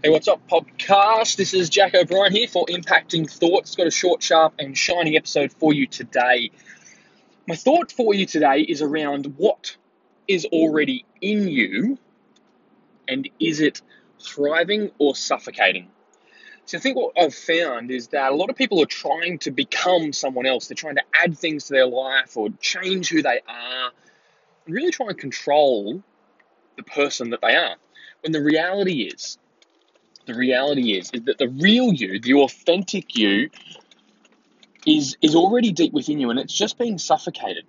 Hey, what's up, podcast? This is Jack O'Brien here for Impacting Thoughts. Got a short, sharp, and shiny episode for you today. My thought for you today is around what is already in you, and is it thriving or suffocating? So I think what I've found is that a lot of people are trying to become someone else. They're trying to add things to their life or change who they are, and really try and control the person that they are. When the reality is that the real you, the authentic you, is already deep within you, and it's just being suffocated.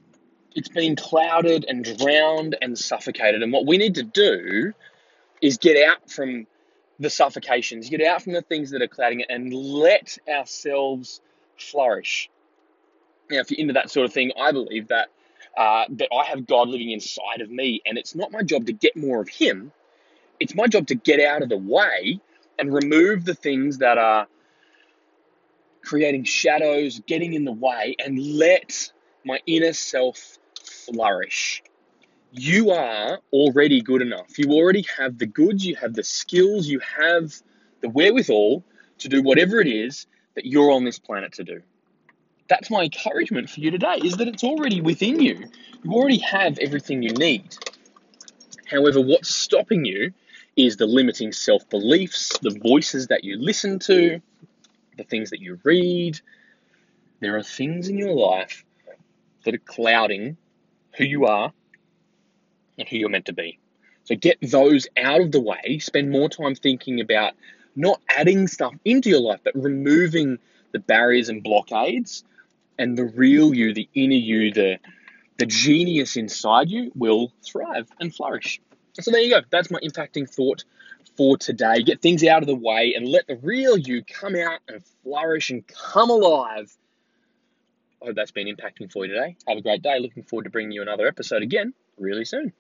It's being clouded and drowned and suffocated. And what we need to do is get out from the suffocations, get out from the things that are clouding it, and let ourselves flourish. Now, if you're into that sort of thing, I believe that that I have God living inside of me, and it's not my job to get more of Him. It's my job to get out of the way and remove the things that are creating shadows, getting in the way, and let my inner self flourish. You are already good enough. You already have the goods, you have the skills, you have the wherewithal to do whatever it is that you're on this planet to do. That's my encouragement for you today, is that it's already within you. You already have everything you need. However, what's stopping you is the limiting self-beliefs, the voices that you listen to, the things that you read. There are things in your life that are clouding who you are and who you're meant to be. So get those out of the way. Spend more time thinking about not adding stuff into your life, but removing the barriers and blockades, and the real you, the inner you, the genius inside you will thrive and flourish. So there you go. That's my impacting thought for today. Get things out of the way and let the real you come out and flourish and come alive. I hope that's been impacting for you today. Have a great day. Looking forward to bringing you another episode again really soon.